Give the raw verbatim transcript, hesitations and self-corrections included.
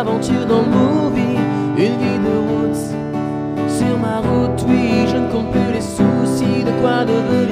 aventure dans le bourbier, une vie de route. Sur ma route, oui, je ne compte plus les soucis de quoi devenir.